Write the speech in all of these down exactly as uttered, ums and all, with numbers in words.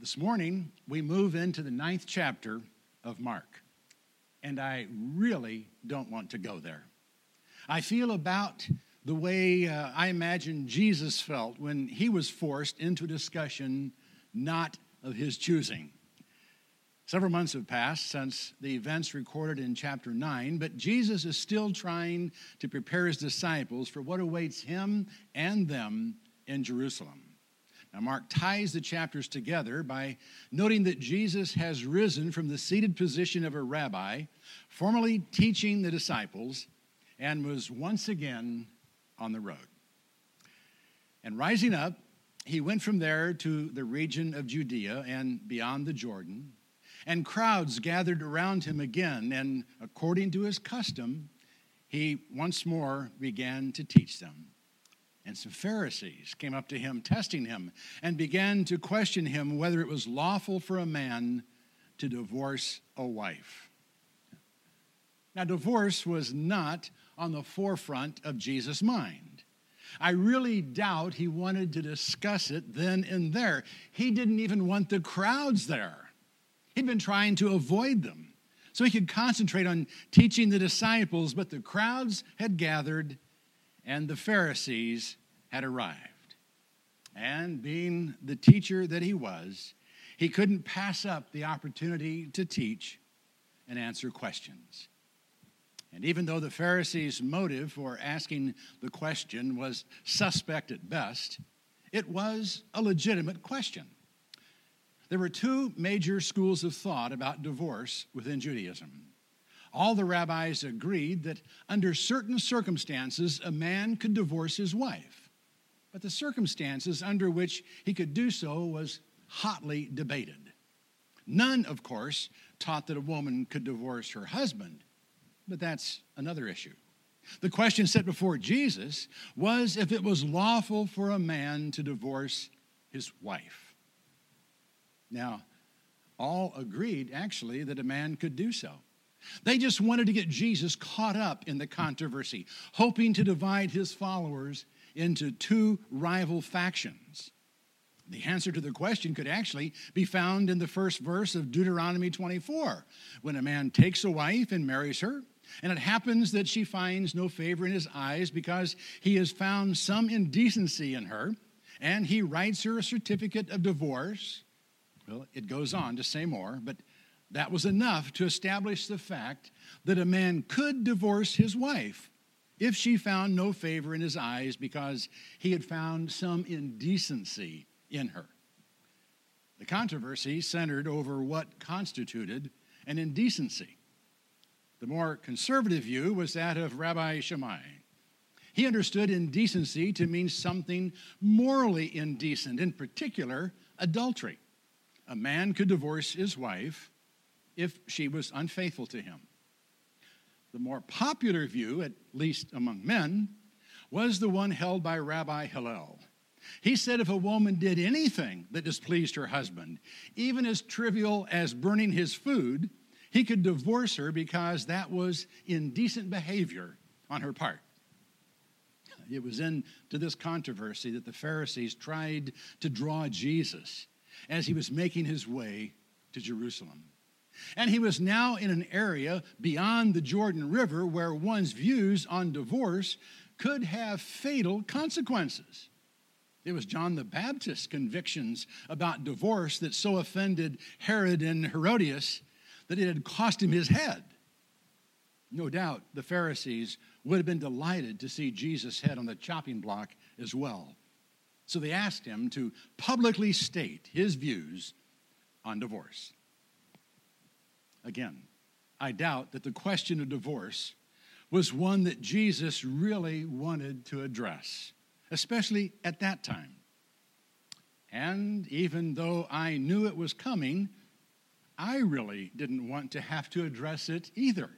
This morning, we move into the ninth chapter of Mark, and I really don't want to go there. I feel about the way uh, I imagine Jesus felt when he was forced into a discussion not of his choosing. Several months have passed since the events recorded in chapter nine, but Jesus is still trying to prepare his disciples for what awaits him and them in Jerusalem. Now, Mark ties the chapters together by noting that Jesus has risen from the seated position of a rabbi, formerly teaching the disciples, and was once again on the road. And rising up, he went from there to the region of Judea and beyond the Jordan, and crowds gathered around him again, and according to his custom, he once more began to teach them. And some Pharisees came up to him, testing him, and began to question him whether it was lawful for a man to divorce a wife. Now, divorce was not on the forefront of Jesus' mind. I really doubt he wanted to discuss it then and there. He didn't even want the crowds there. He'd been trying to avoid them so he could concentrate on teaching the disciples, but the crowds had gathered and the Pharisees had arrived. And being the teacher that he was, he couldn't pass up the opportunity to teach and answer questions. And even though the Pharisees' motive for asking the question was suspect at best, it was a legitimate question. There were two major schools of thought about divorce within Judaism. All the rabbis agreed that under certain circumstances, a man could divorce his wife, but the circumstances under which he could do so was hotly debated. None, of course, taught that a woman could divorce her husband, but that's another issue. The question set before Jesus was if it was lawful for a man to divorce his wife. Now, all agreed, actually, that a man could do so. They just wanted to get Jesus caught up in the controversy, hoping to divide his followers into two rival factions. The answer to the question could actually be found in the first verse of Deuteronomy twenty-four, when a man takes a wife and marries her, and it happens that she finds no favor in his eyes because he has found some indecency in her, and he writes her a certificate of divorce. Well, it goes on to say more, but that was enough to establish the fact that a man could divorce his wife if she found no favor in his eyes because he had found some indecency in her. The controversy centered over what constituted an indecency. The more conservative view was that of Rabbi Shammai. He understood indecency to mean something morally indecent, in particular, adultery. A man could divorce his wife if she was unfaithful to him. The more popular view, at least among men, was the one held by Rabbi Hillel. He said if a woman did anything that displeased her husband, even as trivial as burning his food, he could divorce her because that was indecent behavior on her part. It was into this controversy that the Pharisees tried to draw Jesus as he was making his way to Jerusalem. And he was now in an area beyond the Jordan River where one's views on divorce could have fatal consequences. It was John the Baptist's convictions about divorce that so offended Herod and Herodias that it had cost him his head. No doubt the Pharisees would have been delighted to see Jesus' head on the chopping block as well. So they asked him to publicly state his views on divorce. Again, I doubt that the question of divorce was one that Jesus really wanted to address, especially at that time. And even though I knew it was coming, I really didn't want to have to address it either.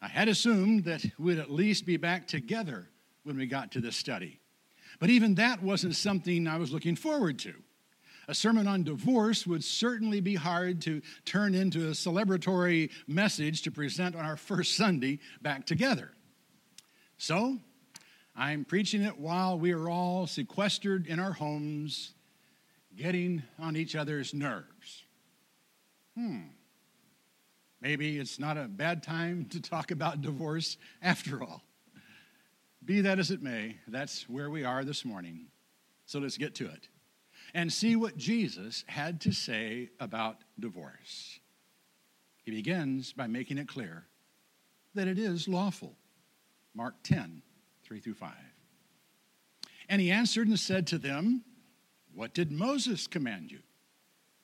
I had assumed that we'd at least be back together when we got to this study. But even that wasn't something I was looking forward to. A sermon on divorce would certainly be hard to turn into a celebratory message to present on our first Sunday back together. So, I'm preaching it while we are all sequestered in our homes, getting on each other's nerves. Hmm. Maybe it's not a bad time to talk about divorce after all. Be that as it may, that's where we are this morning. So let's get to it and see what Jesus had to say about divorce. He begins by making it clear that it is lawful. Mark ten, three through five. And he answered and said to them, "What did Moses command you?"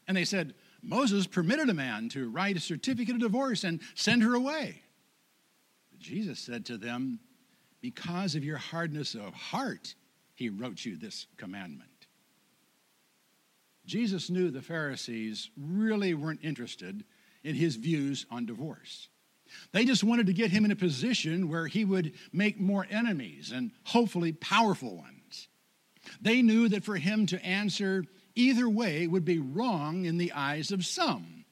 And they said, "Moses permitted a man to write a certificate of divorce and send her away." But Jesus said to them, "Because of your hardness of heart, he wrote you this commandment." Jesus knew the Pharisees really weren't interested in his views on divorce. They just wanted to get him in a position where he would make more enemies and hopefully powerful ones. They knew that for him to answer either way would be wrong in the eyes of some.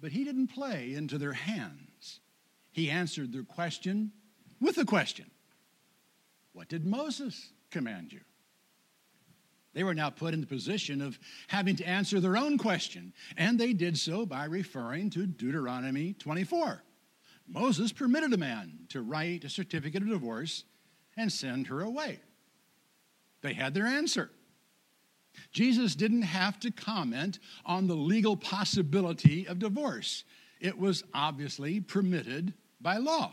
But he didn't play into their hands. He answered their question with a question. What did Moses command you? They were now put in the position of having to answer their own question, and they did so by referring to Deuteronomy twenty-four. Moses permitted a man to write a certificate of divorce and send her away. They had their answer. Jesus didn't have to comment on the legal possibility of divorce. It was obviously permitted by law.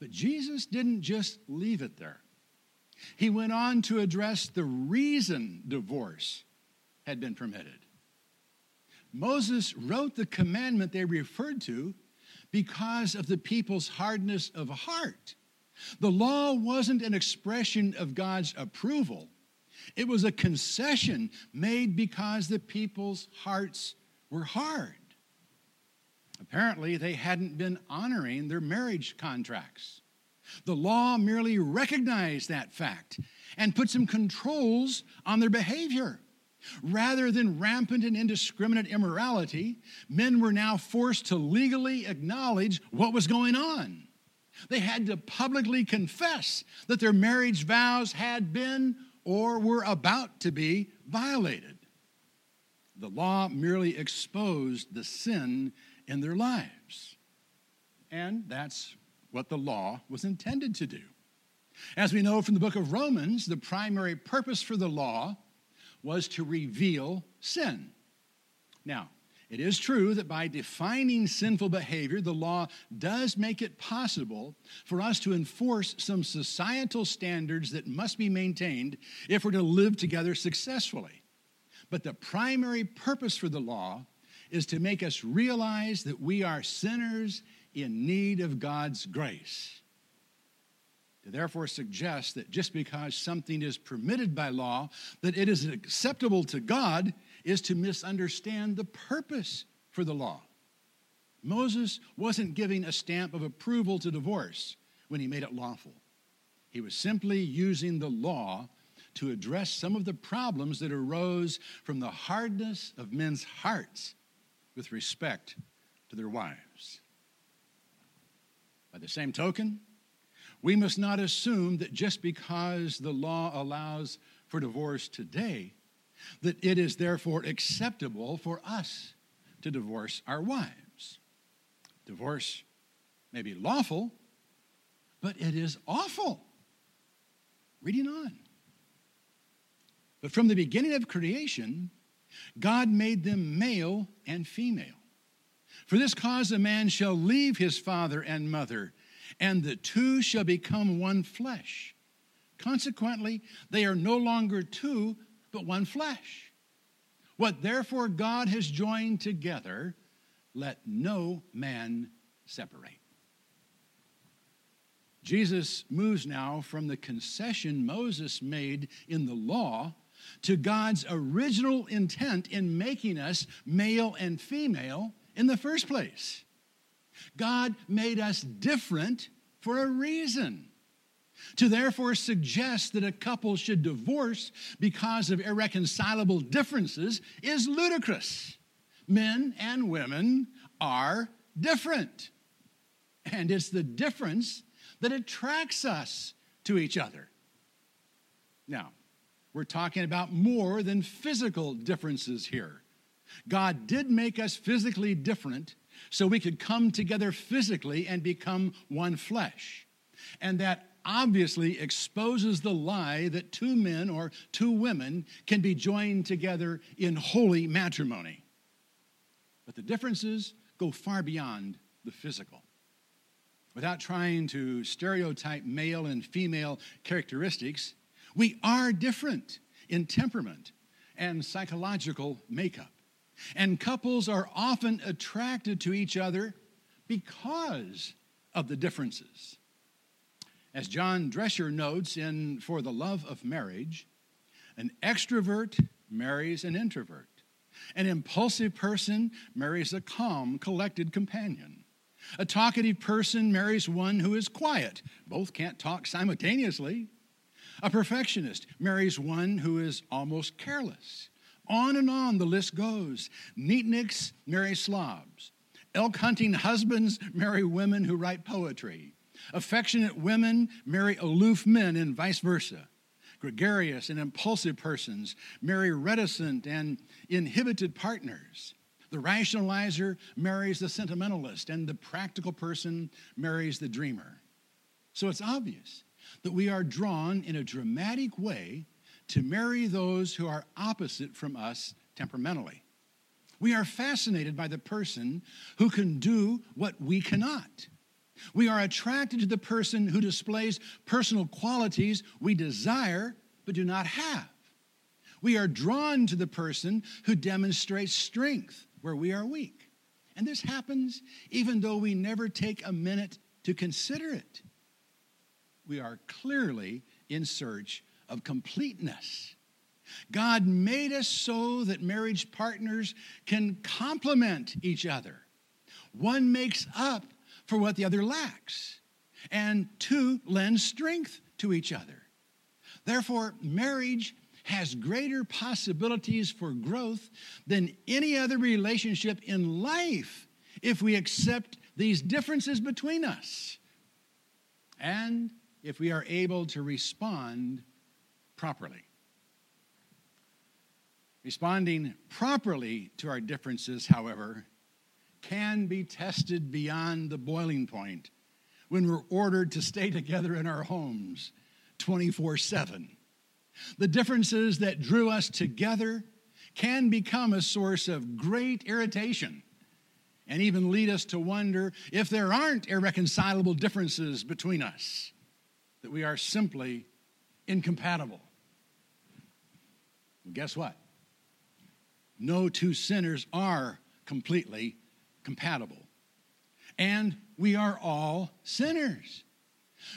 But Jesus didn't just leave it there. He went on to address the reason divorce had been permitted. Moses wrote the commandment they referred to because of the people's hardness of heart. The law wasn't an expression of God's approval. It was a concession made because the people's hearts were hard. Apparently, they hadn't been honoring their marriage contracts. The law merely recognized that fact and put some controls on their behavior. Rather than rampant and indiscriminate immorality, men were now forced to legally acknowledge what was going on. They had to publicly confess that their marriage vows had been or were about to be violated. The law merely exposed the sin in their lives. And that's what the law was intended to do. As we know from the book of Romans, the primary purpose for the law was to reveal sin. Now, it is true that by defining sinful behavior, the law does make it possible for us to enforce some societal standards that must be maintained if we're to live together successfully. But the primary purpose for the law is to make us realize that we are sinners in need of God's grace. To therefore suggest that just because something is permitted by law, that it is acceptable to God, is to misunderstand the purpose for the law. Moses wasn't giving a stamp of approval to divorce when he made it lawful. He was simply using the law to address some of the problems that arose from the hardness of men's hearts with respect to their wives. By the same token, we must not assume that just because the law allows for divorce today, that it is therefore acceptable for us to divorce our wives. Divorce may be lawful, but it is awful. Reading on. But from the beginning of creation, God made them male and female. For this cause a man shall leave his father and mother, and the two shall become one flesh. Consequently, they are no longer two, but one flesh. What therefore God has joined together, let no man separate. Jesus moves now from the concession Moses made in the law to God's original intent in making us male and female in the first place. God made us different for a reason. To therefore suggest that a couple should divorce because of irreconcilable differences is ludicrous. Men and women are different. And it's the difference that attracts us to each other. Now, We're talking about more than physical differences here. God did make us physically different so we could come together physically and become one flesh. And that obviously exposes the lie that two men or two women can be joined together in holy matrimony. But the differences go far beyond the physical. Without trying to stereotype male and female characteristics, we are different in temperament and psychological makeup. And couples are often attracted to each other because of the differences. As John Drescher notes in For the Love of Marriage, an extrovert marries an introvert. An impulsive person marries a calm, collected companion. A talkative person marries one who is quiet. Both can't talk simultaneously. A perfectionist marries one who is almost careless. On and on the list goes. Neatniks marry slobs. Elk-hunting husbands marry women who write poetry. Affectionate women marry aloof men and vice versa. Gregarious and impulsive persons marry reticent and inhibited partners. The rationalizer marries the sentimentalist, and the practical person marries the dreamer. So it's obvious that we are drawn in a dramatic way to marry those who are opposite from us temperamentally. We are fascinated by the person who can do what we cannot. We are attracted to the person who displays personal qualities we desire but do not have. We are drawn to the person who demonstrates strength where we are weak. And this happens even though we never take a minute to consider it. We are clearly in search of completeness. God made us so that marriage partners can complement each other. One makes up for what the other lacks, and two lend strength to each other. Therefore, marriage has greater possibilities for growth than any other relationship in life if we accept these differences between us and if we are able to respond properly. Responding properly to our differences, however, can be tested beyond the boiling point when we're ordered to stay together in our homes twenty-four seven. The differences that drew us together can become a source of great irritation and even lead us to wonder if there aren't irreconcilable differences between us, that we are simply incompatible. And guess what? No two sinners are completely compatible. And we are all sinners.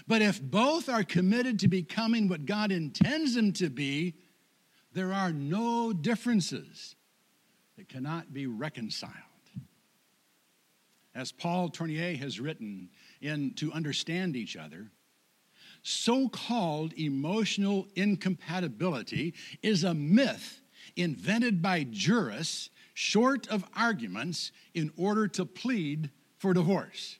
But if both are committed to becoming what God intends them to be, there are no differences that cannot be reconciled. As Paul Tournier has written in To Understand Each Other, so-called emotional incompatibility is a myth invented by jurists short of arguments in order to plead for divorce.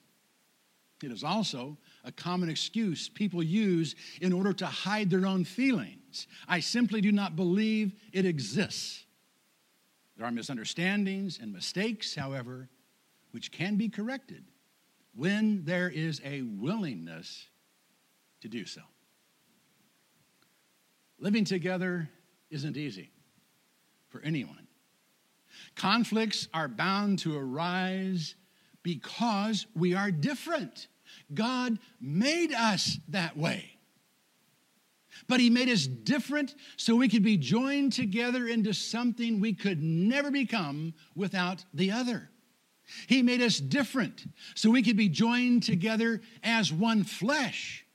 It is also a common excuse people use in order to hide their own feelings. I simply do not believe it exists. There are misunderstandings and mistakes, however, which can be corrected when there is a willingness to do so. Living together isn't easy for anyone. Conflicts are bound to arise because we are different. God made us that way. But he made us different so we could be joined together into something we could never become without the other. He made us different so we could be joined together as one flesh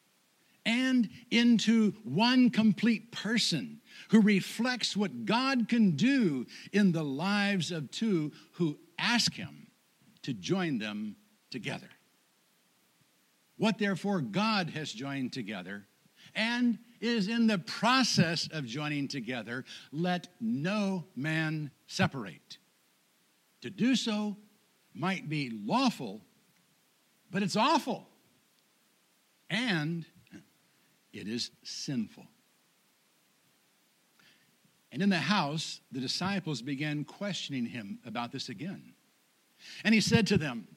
and into one complete person who reflects what God can do in the lives of two who ask him to join them together. What therefore God has joined together and is in the process of joining together, let no man separate. To do so might be lawful, but it's awful. And it is sinful. And in the house, the disciples began questioning him about this again. And he said to them,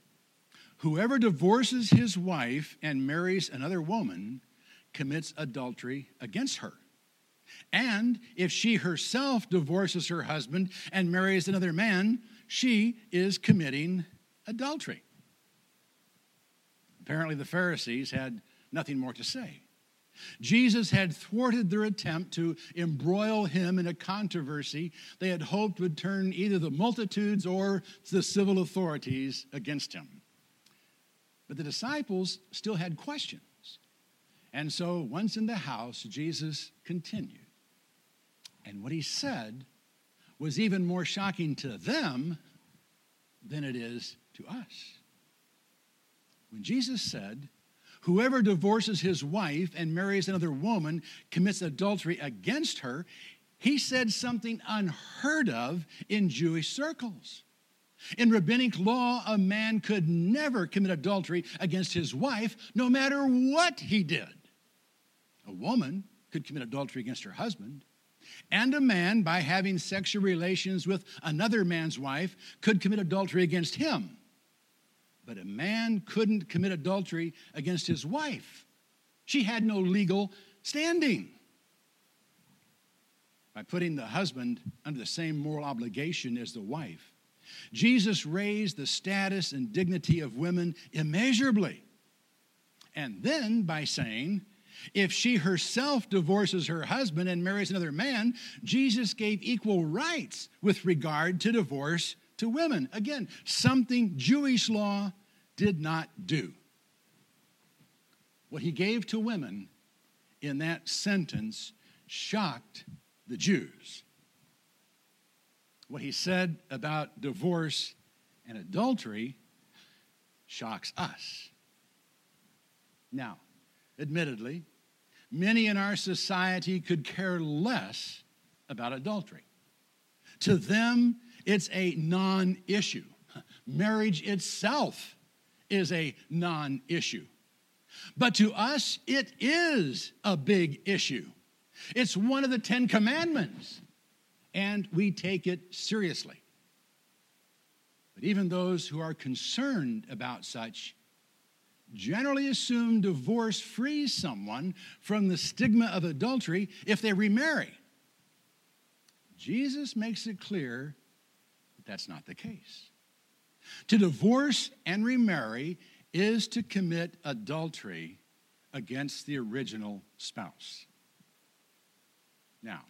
"Whoever divorces his wife and marries another woman commits adultery against her. And if she herself divorces her husband and marries another man, she is committing adultery." Apparently, the Pharisees had nothing more to say. Jesus had thwarted their attempt to embroil him in a controversy they had hoped would turn either the multitudes or the civil authorities against him. But the disciples still had questions. And so once in the house, Jesus continued. And what he said was even more shocking to them than it is to us. When Jesus said, "Whoever divorces his wife and marries another woman commits adultery against her," he said something unheard of in Jewish circles. In rabbinic law, a man could never commit adultery against his wife, no matter what he did. A woman could commit adultery against her husband, and a man, by having sexual relations with another man's wife, could commit adultery against him. But a man couldn't commit adultery against his wife. She had no legal standing. By putting the husband under the same moral obligation as the wife, Jesus raised the status and dignity of women immeasurably. And then by saying, "If she herself divorces her husband and marries another man," Jesus gave equal rights with regard to divorce to women. Again, something Jewish law did not do. What he gave to women in that sentence shocked the Jews. What he said about divorce and adultery shocks us. Now, admittedly, many in our society could care less about adultery. To them, it's a non-issue. Marriage itself is a non-issue. But to us, it is a big issue. It's one of the Ten Commandments, and we take it seriously. But even those who are concerned about such generally assume divorce frees someone from the stigma of adultery if they remarry. Jesus makes it clear that that's not the case. To divorce and remarry is to commit adultery against the original spouse. Now,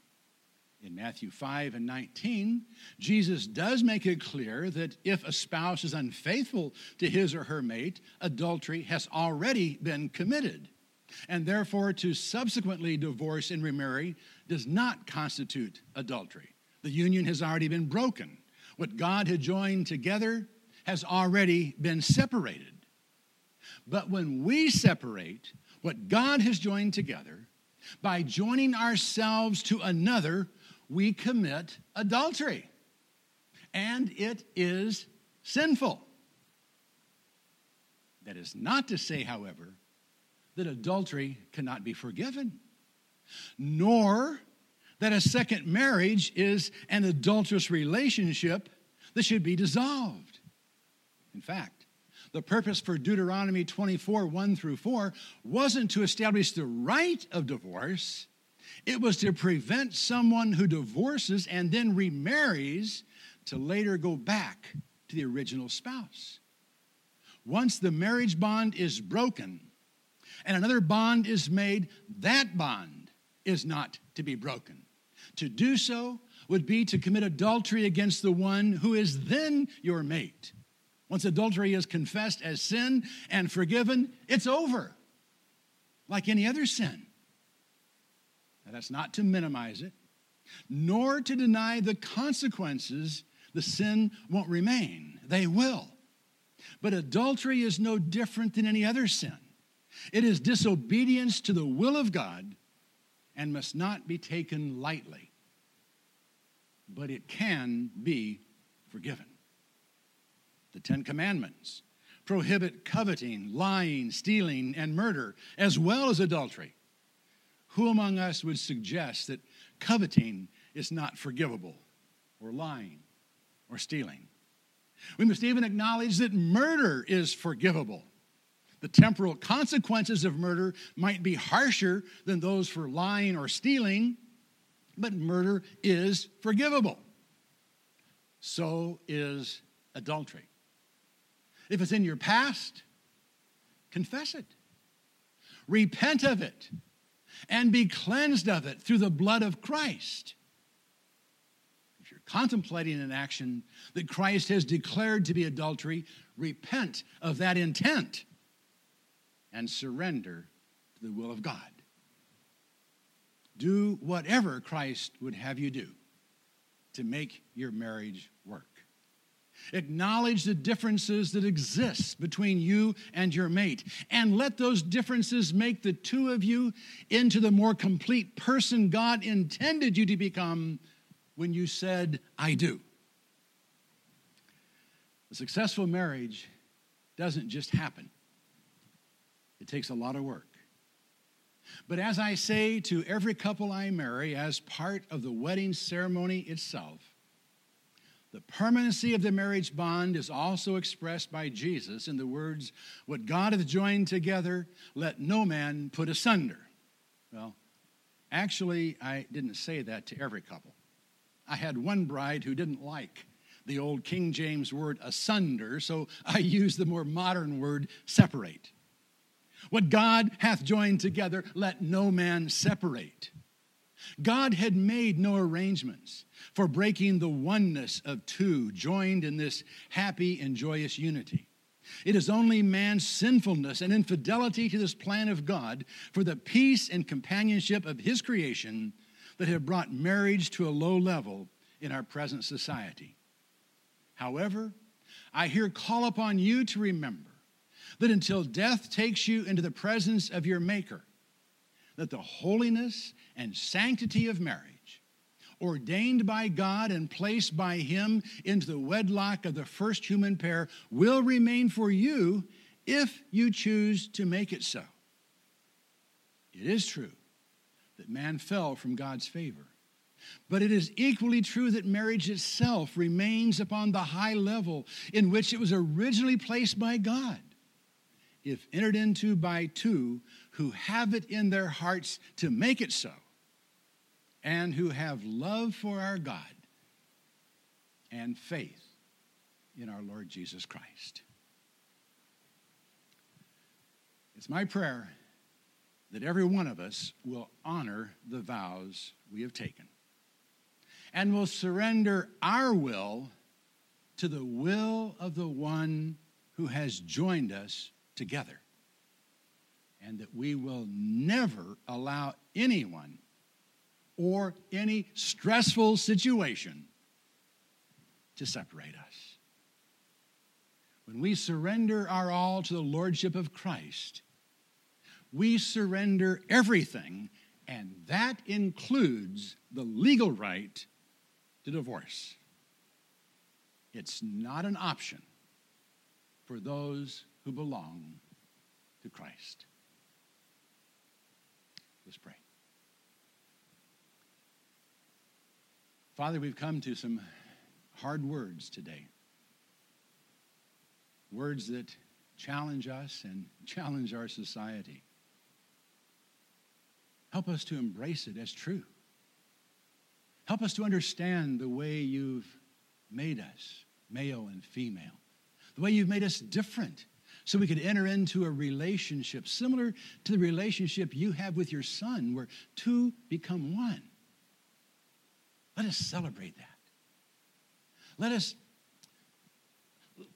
in Matthew five and nineteen, Jesus does make it clear that if a spouse is unfaithful to his or her mate, adultery has already been committed. And therefore, to subsequently divorce and remarry does not constitute adultery. The union has already been broken. What God had joined together has already been separated. But when we separate what God has joined together, by joining ourselves to another, we commit adultery, and it is sinful. That is not to say, however, that adultery cannot be forgiven, nor that a second marriage is an adulterous relationship that should be dissolved. In fact, the purpose for Deuteronomy twenty-four, one through four, wasn't to establish the right of divorce. It was to prevent someone who divorces and then remarries to later go back to the original spouse. Once the marriage bond is broken and another bond is made, that bond is not to be broken. To do so would be to commit adultery against the one who is then your mate. Once adultery is confessed as sin and forgiven, it's over, like any other sin. Now, that's not to minimize it, nor to deny the consequences. The sin won't remain. They will. But adultery is no different than any other sin. It is disobedience to the will of God and must not be taken lightly. But it can be forgiven. The Ten Commandments prohibit coveting, lying, stealing, and murder, as well as adultery. Who among us would suggest that coveting is not forgivable, or lying, or stealing. We must even acknowledge that murder is forgivable. The temporal consequences of murder might be harsher than those for lying or stealing, but murder is forgivable. So is adultery. If it's in your past, confess it. Repent of it and be cleansed of it through the blood of Christ. If you're contemplating an action that Christ has declared to be adultery, repent of that intent and surrender to the will of God. Do whatever Christ would have you do to make your marriage work. Acknowledge the differences that exist between you and your mate, and let those differences make the two of you into the more complete person God intended you to become when you said, I do. A successful marriage doesn't just happen. It takes a lot of work. But as I say to every couple I marry as part of the wedding ceremony itself, the permanency of the marriage bond is also expressed by Jesus in the words, what God hath joined together, let no man put asunder. Well, actually, I didn't say that to every couple. I had one bride who didn't like the old King James word asunder, so I used the more modern word separate. What God hath joined together, let no man separate. God had made no arrangements for breaking the oneness of two joined in this happy and joyous unity. It is only man's sinfulness and infidelity to this plan of God for the peace and companionship of his creation that have brought marriage to a low level in our present society. However, I here call upon you to remember that until death takes you into the presence of your Maker, that the holiness and sanctity of marriage, ordained by God and placed by him into the wedlock of the first human pair, will remain for you if you choose to make it so. It is true that man fell from God's favor, but it is equally true that marriage itself remains upon the high level in which it was originally placed by God, if entered into by two who have it in their hearts to make it so, and who have love for our God and faith in our Lord Jesus Christ. It's my prayer that every one of us will honor the vows we have taken and will surrender our will to the will of the one who has joined us together, and that we will never allow anyone or any stressful situation to separate us. When we surrender our all to the Lordship of Christ, we surrender everything, and that includes the legal right to divorce. It's not an option for those who belong to Christ. Let's pray. Father, we've come to some hard words today. Words that challenge us and challenge our society. Help us to embrace it as true. Help us to understand the way you've made us, male and female, the way you've made us different, so we could enter into a relationship similar to the relationship you have with your Son, where two become one. Let us celebrate that. Let us,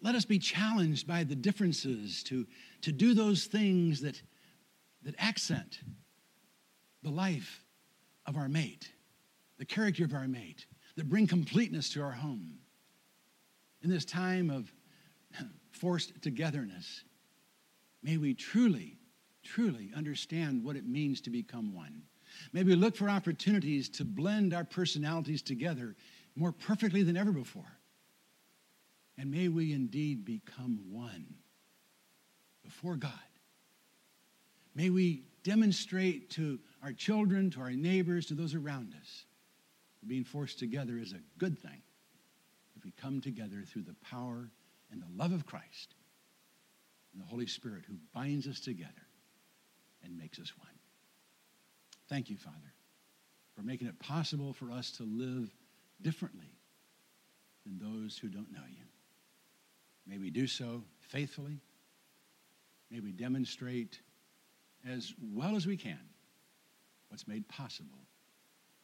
let us be challenged by the differences to, to do those things that, that accent the life of our mate, the character of our mate, that bring completeness to our home. In this time of forced togetherness, may we truly, truly understand what it means to become one. May we look for opportunities to blend our personalities together more perfectly than ever before. And may we indeed become one before God. May we demonstrate to our children, to our neighbors, to those around us, Being forced together is a good thing if we come together through the power and the love of Christ and the Holy Spirit who binds us together and makes us one. Thank you, Father, for making it possible for us to live differently than those who don't know you. May we do so faithfully. May we demonstrate as well as we can what's made possible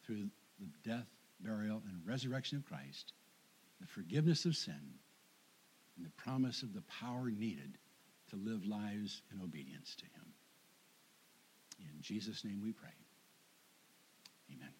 through the death, burial, and resurrection of Christ, the forgiveness of sin, and the promise of the power needed to live lives in obedience to him. In Jesus' name we pray. Amen.